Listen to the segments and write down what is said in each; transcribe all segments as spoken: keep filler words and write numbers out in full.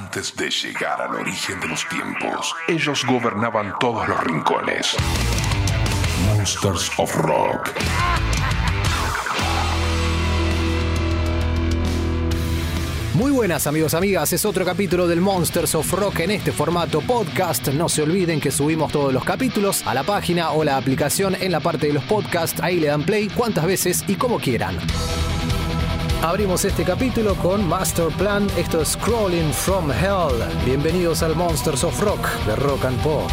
Antes de llegar al origen de los tiempos, ellos gobernaban todos los rincones. Monsters of Rock. Muy buenas amigos, amigas, es otro capítulo del Monsters of Rock en este formato podcast. No se olviden que subimos todos los capítulos a la página o la aplicación en la parte de los podcasts. Ahí le dan play cuantas veces y como quieran. Abrimos este capítulo con Master Plan, esto es Crawling from Hell. Bienvenidos al Monsters of Rock de Rock and Pop.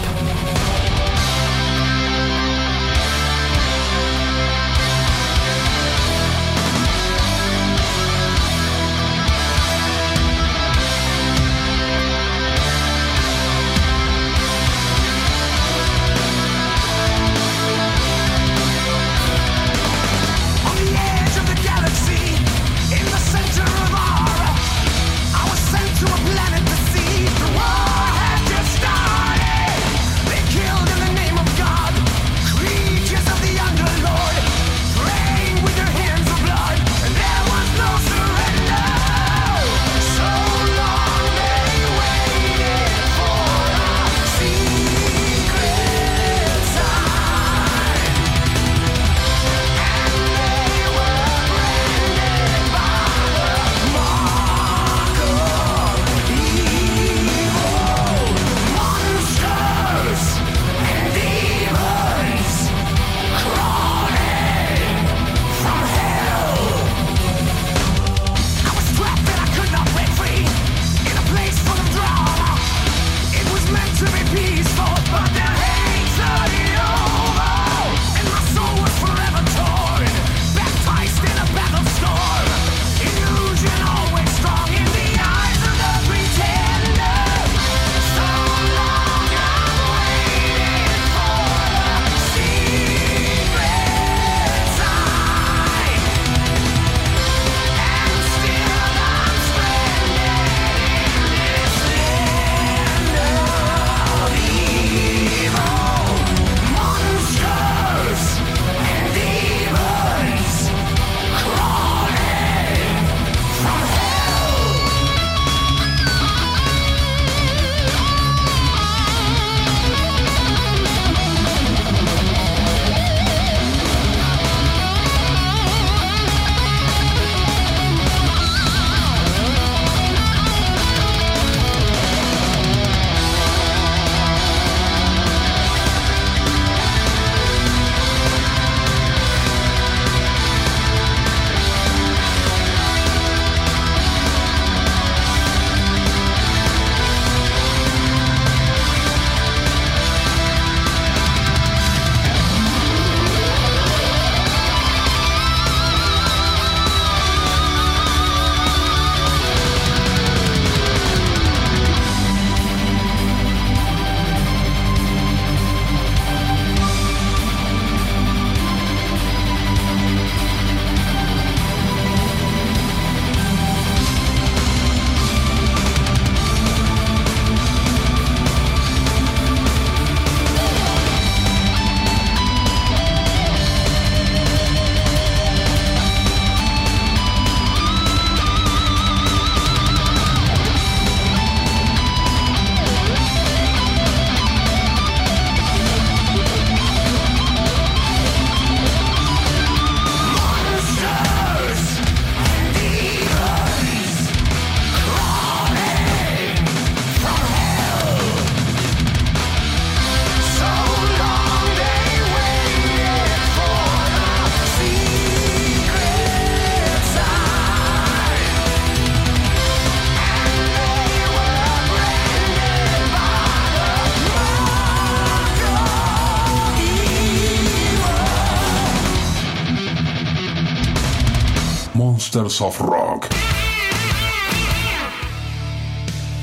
Monsters of Rock.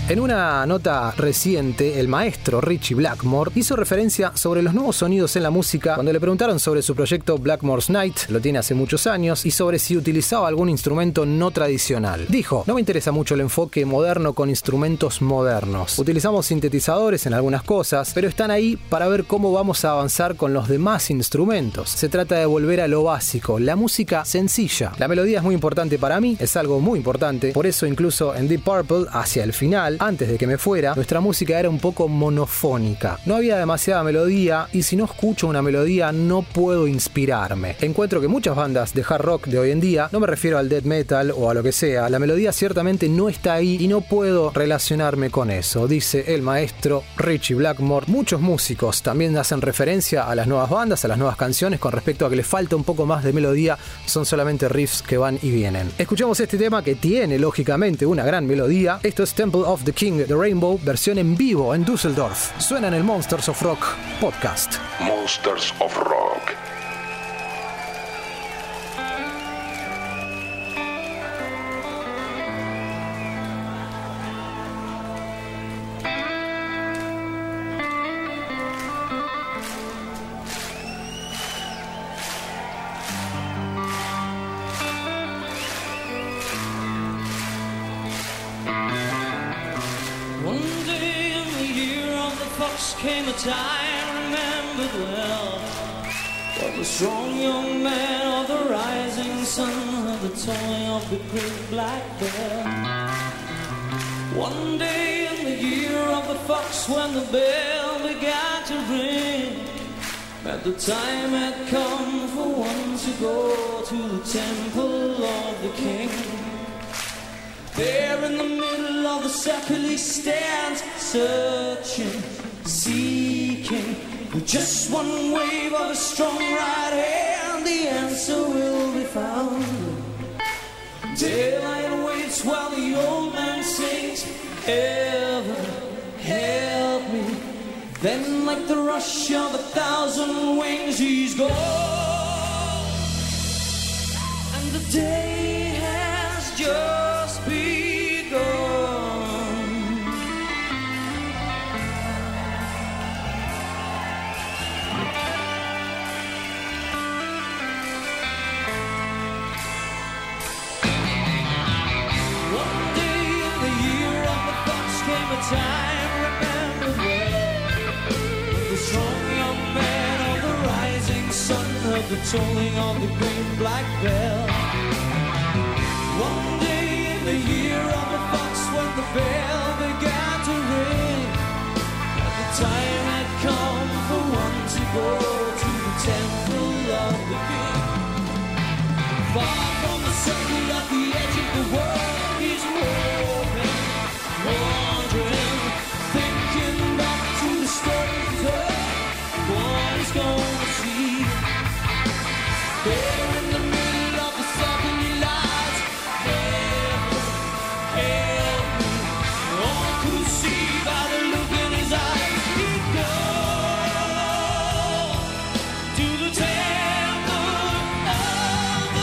En una nota reciente, el maestro Richie Blackmore hizo referencia sobre los nuevos sonidos en la música cuando le preguntaron sobre su proyecto Blackmore's Night, lo tiene hace muchos años, y sobre si utilizaba algún instrumento no tradicional. Dijo: no me interesa mucho el enfoque moderno con instrumentos modernos. Utilizamos sintetizadores en algunas cosas, pero están ahí para ver cómo vamos a avanzar con los demás instrumentos. Se trata de volver a lo básico, la música sencilla. La melodía es muy importante para mí, es algo muy importante, por eso incluso en Deep Purple, hacia el final, antes de que me fuera, nuestra música era un poco monofónica. No había demasiada melodía y si no escucho una melodía no puedo inspirarme. Encuentro que muchas bandas de hard rock de hoy en día, no me refiero al death metal o a lo que sea, la melodía ciertamente no está ahí y no puedo relacionarme con eso, dice el maestro Richie Blackmore. Muchos músicos también hacen referencia a las nuevas bandas, a las nuevas canciones con respecto a que les falta un poco más de melodía, son solamente riffs que van y vienen. Escuchamos este tema que tiene lógicamente una gran melodía. Esto es Temple of the King de Rainbow, versión en vivo en Düsseldorf. Suena en el Monsters of Rock podcast. Monsters of Rock. Came a time remembered well, for the strong young man of the rising sun heard the tolling of the great black bell. One day in the year of the fox, when the bell began to ring, that the time had come for one to go to the temple of the king. There in the middle of the circle he stands, searching, seeking, with just one wave of a strong right hand, the answer will be found. Daylight waits while the old man sings, ever help me. Then like the rush of a thousand wings, he's gone. And the day has just begun. Time remembered well, the strong young man of the rising sun heard the tolling of the great black bell. One day in the year of the fox, when the bell began to ring, and the time had come for one to go to the temple of the king. Far from the circle at the edge of the world, he's walking, walking. Gonna see there in the middle of the southern lights, help, help me. All could see by the look in his eyes. He'd go to the temple of the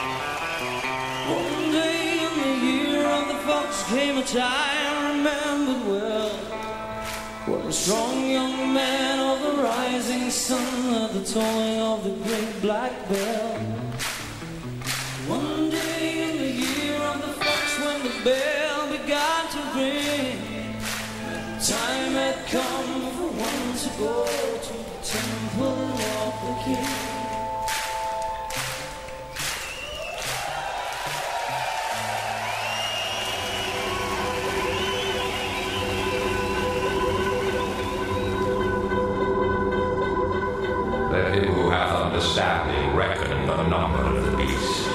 One day in the year of the fox came a time remembered well, when a strong young man of the rising sun at the tolling of the great black bell. One day in the year of the fox when the bell began to ring, time had come for one to go to the temple of the king. Let him who hath understanding reckon the number of the beast.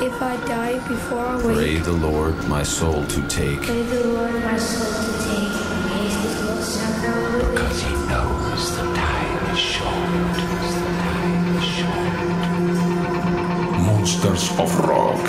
If I die before I wake, pray the Lord my soul to take. Pray the Lord my soul to take. Because he knows the time is short. The time is short. Monsters of Rock.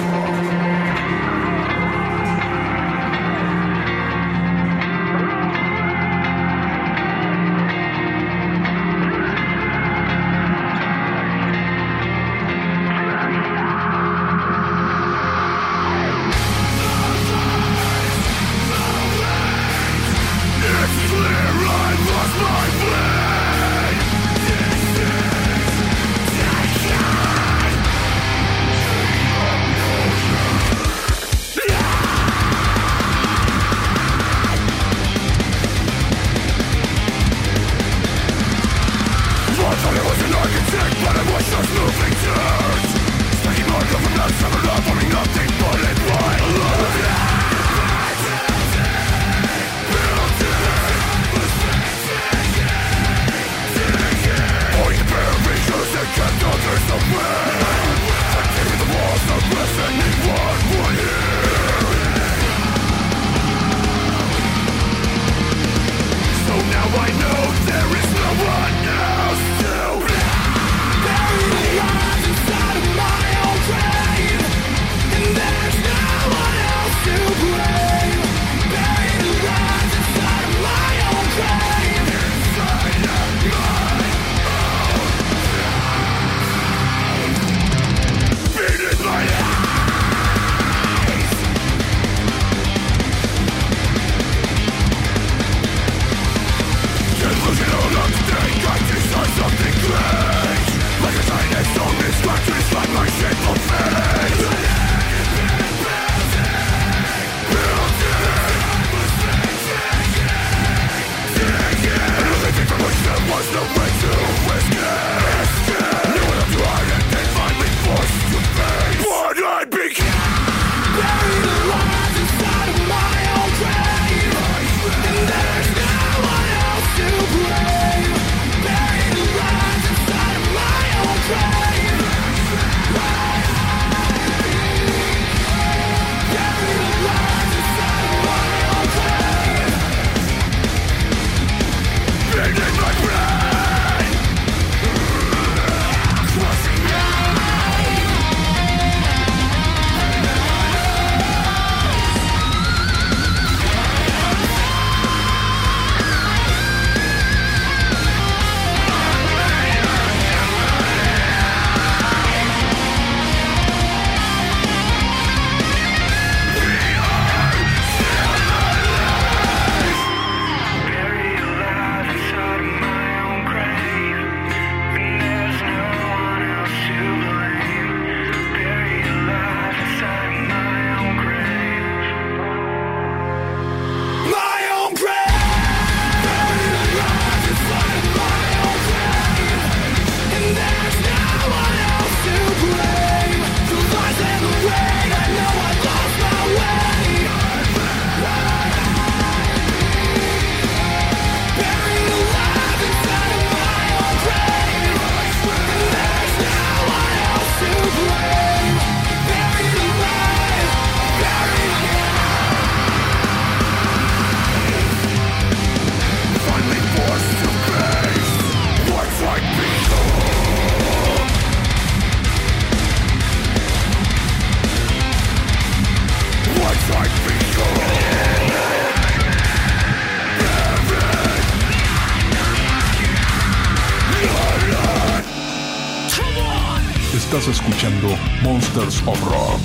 Estás escuchando Monsters of Rock.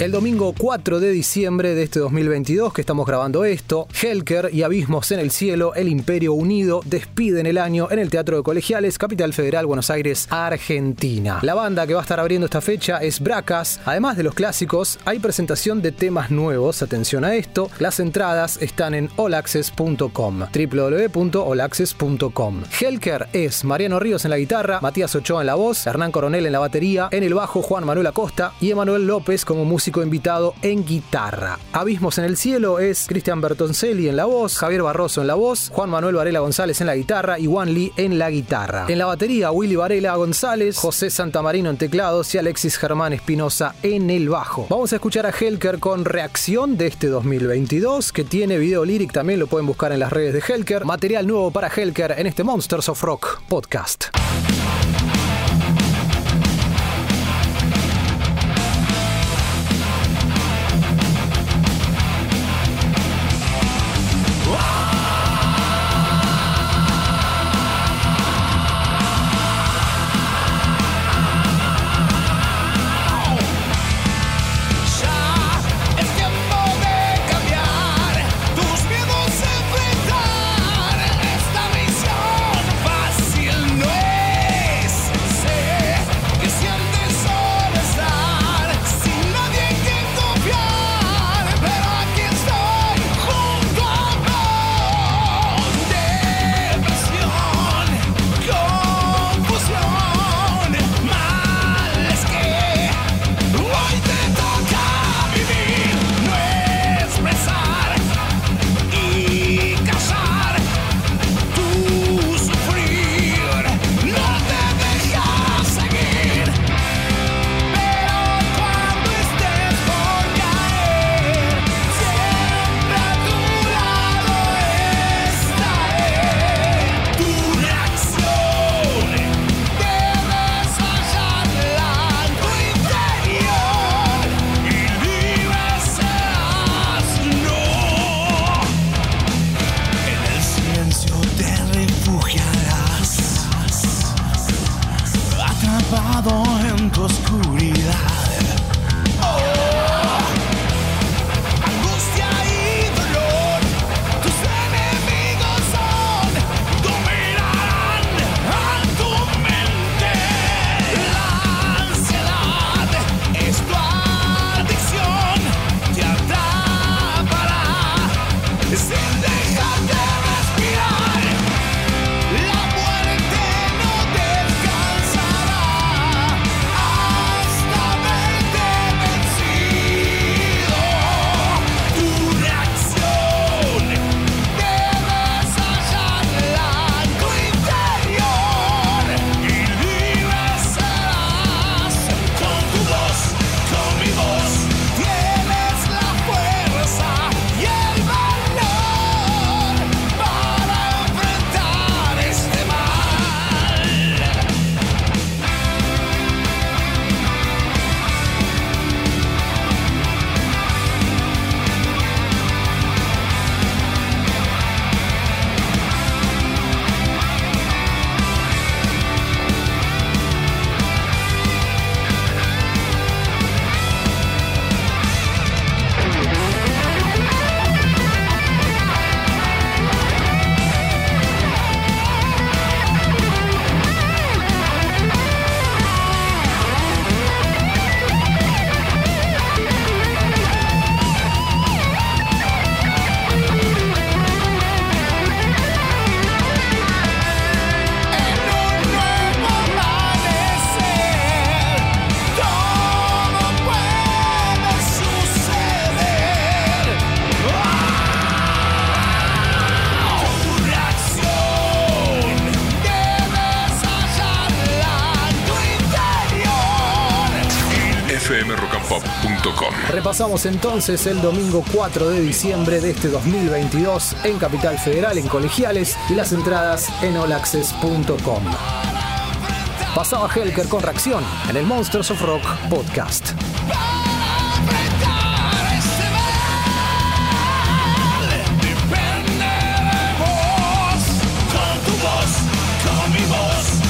El domingo cuatro de diciembre de este dos mil veintidós, que estamos grabando esto, Helker y Abismos en el Cielo, El Imperio Unido, despiden el año en el Teatro de Colegiales, Capital Federal, Buenos Aires, Argentina. La banda que va a estar abriendo esta fecha es Bracas. Además de los clásicos, hay presentación de temas nuevos. Atención a esto. Las entradas están en all access punto com, doble u doble u doble u punto all access punto com. Helker es Mariano Ríos en la guitarra, Matías Ochoa en la voz, Hernán Coronel en la batería, en el bajo Juan Manuel Acosta y Emanuel López como músico invitado en guitarra. Abismos en el Cielo es Cristian Bertoncelli en la voz, Javier Barroso en la voz, Juan Manuel Varela González en la guitarra y Juan Lee en la guitarra. En la batería, Willy Varela González, José Santamarino en teclados y Alexis Germán Espinosa en el bajo. Vamos a escuchar a Helker con Reacción de este dos mil veintidós, que tiene video lyric, también lo pueden buscar en las redes de Helker. Material nuevo para Helker en este Monsters of Rock podcast. Repasamos entonces el domingo cuatro de diciembre de este dos mil veintidós en Capital Federal, en Colegiales, y las entradas en all access punto com. Pasaba Helker con Reacción en el Monsters of Rock podcast. Con tu voz, con mi voz.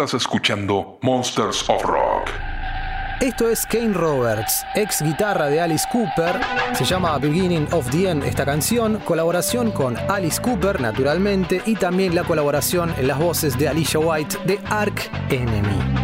Estás escuchando Monsters of Rock. Esto es Kane Roberts, ex guitarra de Alice Cooper. Se llama Beginning of the End esta canción. Colaboración con Alice Cooper, naturalmente, y también la colaboración en las voces de Alissa White de Arch Enemy.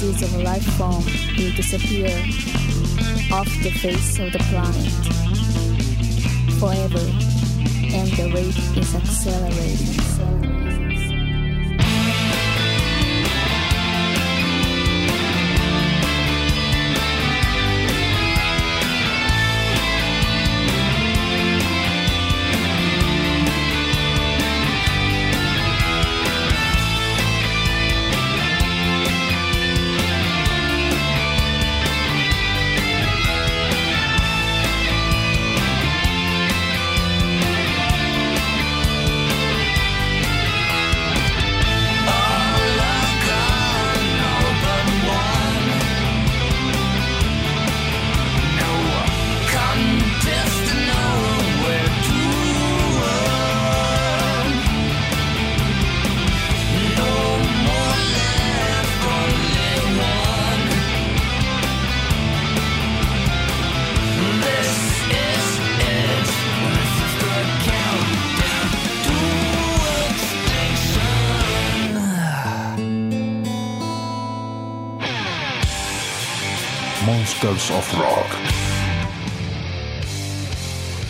seeds of a life form will disappear off the face of the planet forever, and the rate is accelerating. accelerating. Of Rock.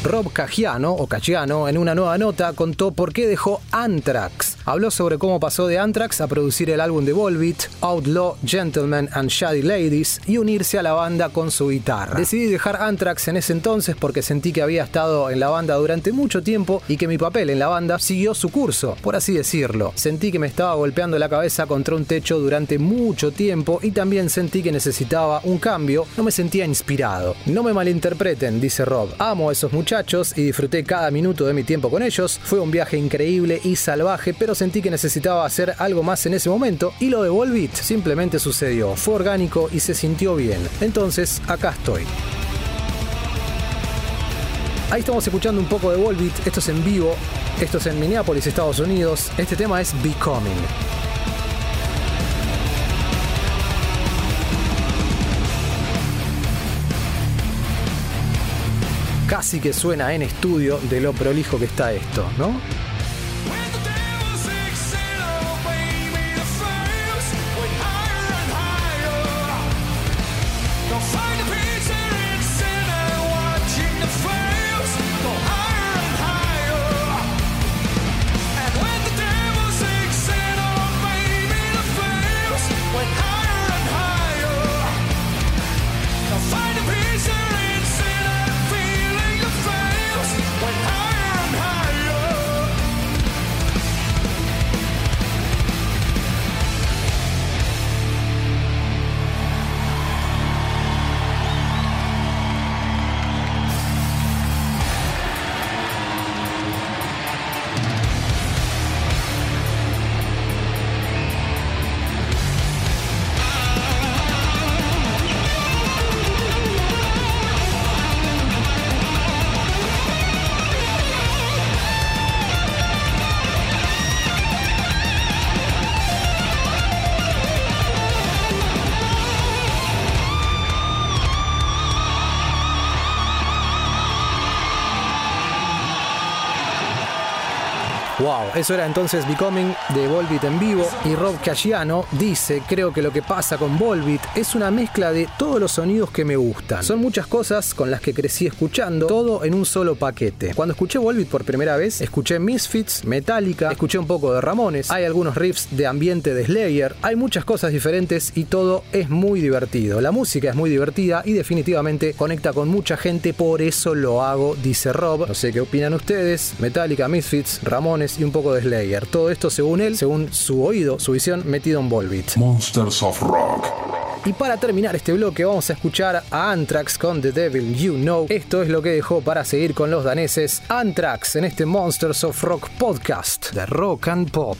Rob Caggiano, o Caggiano, en una nueva nota contó por qué dejó Anthrax. Habló sobre cómo pasó de Anthrax a producir el álbum de Volbeat, Outlaw, Gentlemen and Shady Ladies, y unirse a la banda con su guitarra. Decidí dejar Anthrax en ese entonces porque sentí que había estado en la banda durante mucho tiempo y que mi papel en la banda siguió su curso, por así decirlo. Sentí que me estaba golpeando la cabeza contra un techo durante mucho tiempo y también sentí que necesitaba un cambio, no me sentía inspirado. No me malinterpreten, dice Rob. Amo a esos muchachos. Muchachos y disfruté cada minuto de mi tiempo con ellos. Fue un viaje increíble y salvaje, pero sentí que necesitaba hacer algo más en ese momento y lo de Volbeat simplemente sucedió. Fue orgánico y se sintió bien. Entonces, acá estoy. Ahí estamos escuchando un poco de Volbeat. Esto es en vivo. Esto es en Minneapolis, Estados Unidos. Este tema es Becoming. Casi que suena en estudio de lo prolijo que está esto, ¿no? Wow, eso era entonces Becoming de Volbeat en vivo. Y Rob Caggiano dice: creo que lo que pasa con Volbeat es una mezcla de todos los sonidos que me gustan. Son muchas cosas con las que crecí escuchando, todo en un solo paquete. Cuando escuché Volbeat por primera vez, escuché Misfits, Metallica, escuché un poco de Ramones, hay algunos riffs de ambiente de Slayer, hay muchas cosas diferentes y todo es muy divertido. La música es muy divertida y definitivamente conecta con mucha gente, por eso lo hago, dice Rob. No sé qué opinan ustedes. Metallica, Misfits, Ramones y un poco de Slayer. Todo esto según él, según su oído, su visión, metido en Volbeat. Monsters of Rock. Y para terminar este bloque vamos a escuchar a Anthrax con The Devil You Know. Esto es lo que dejó para seguir con los daneses Anthrax en este Monsters of Rock podcast de Rock and Pop.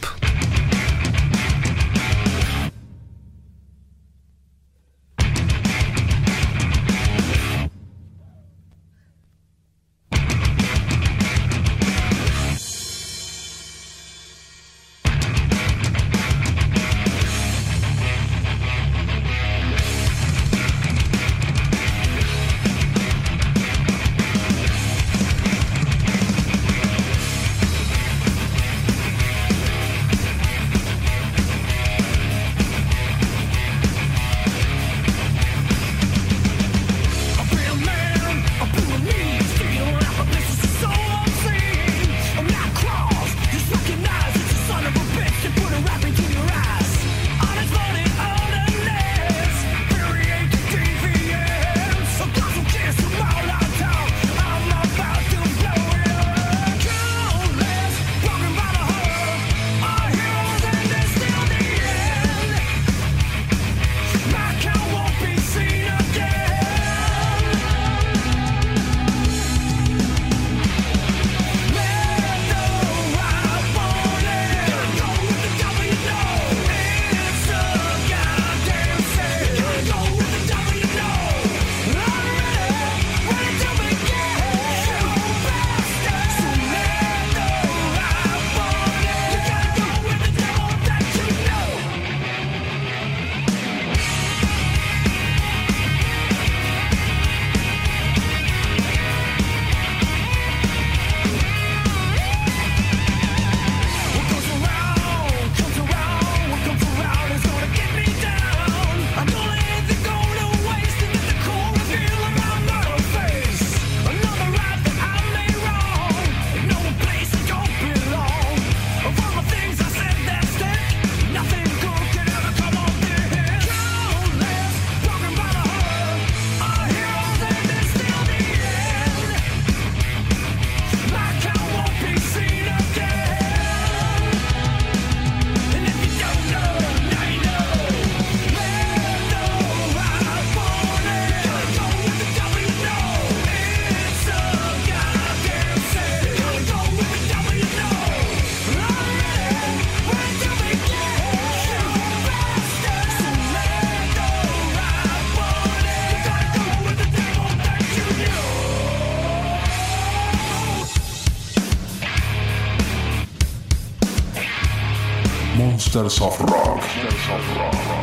Monsters of Rock.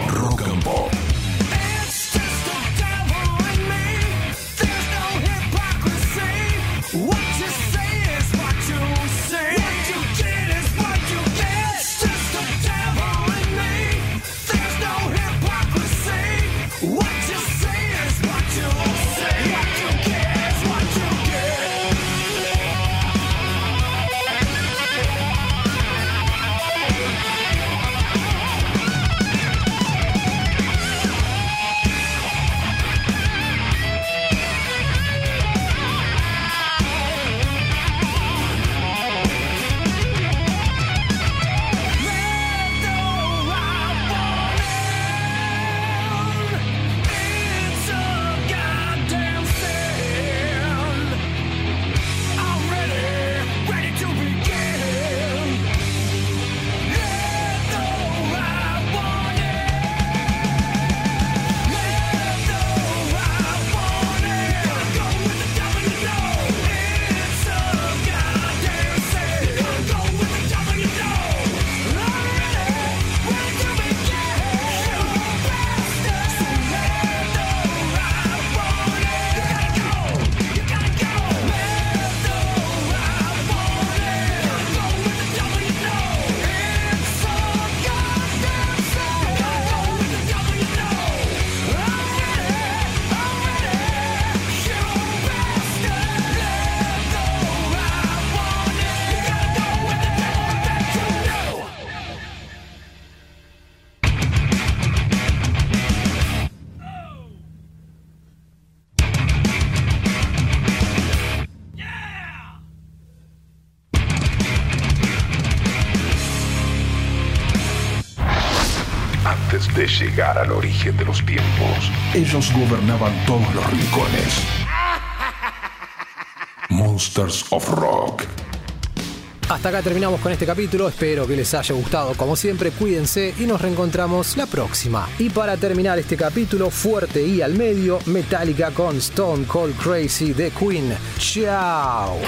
Rock and Pop. Llegar al origen de los tiempos, ellos gobernaban todos los rincones. Monsters of Rock. Hasta acá terminamos con este capítulo, espero que les haya gustado. Como siempre, cuídense y nos reencontramos la próxima. Y para terminar este capítulo fuerte y al medio, Metallica con Stone Cold Crazy de Queen. ¡Chao!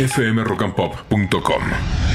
f m rock and pop punto com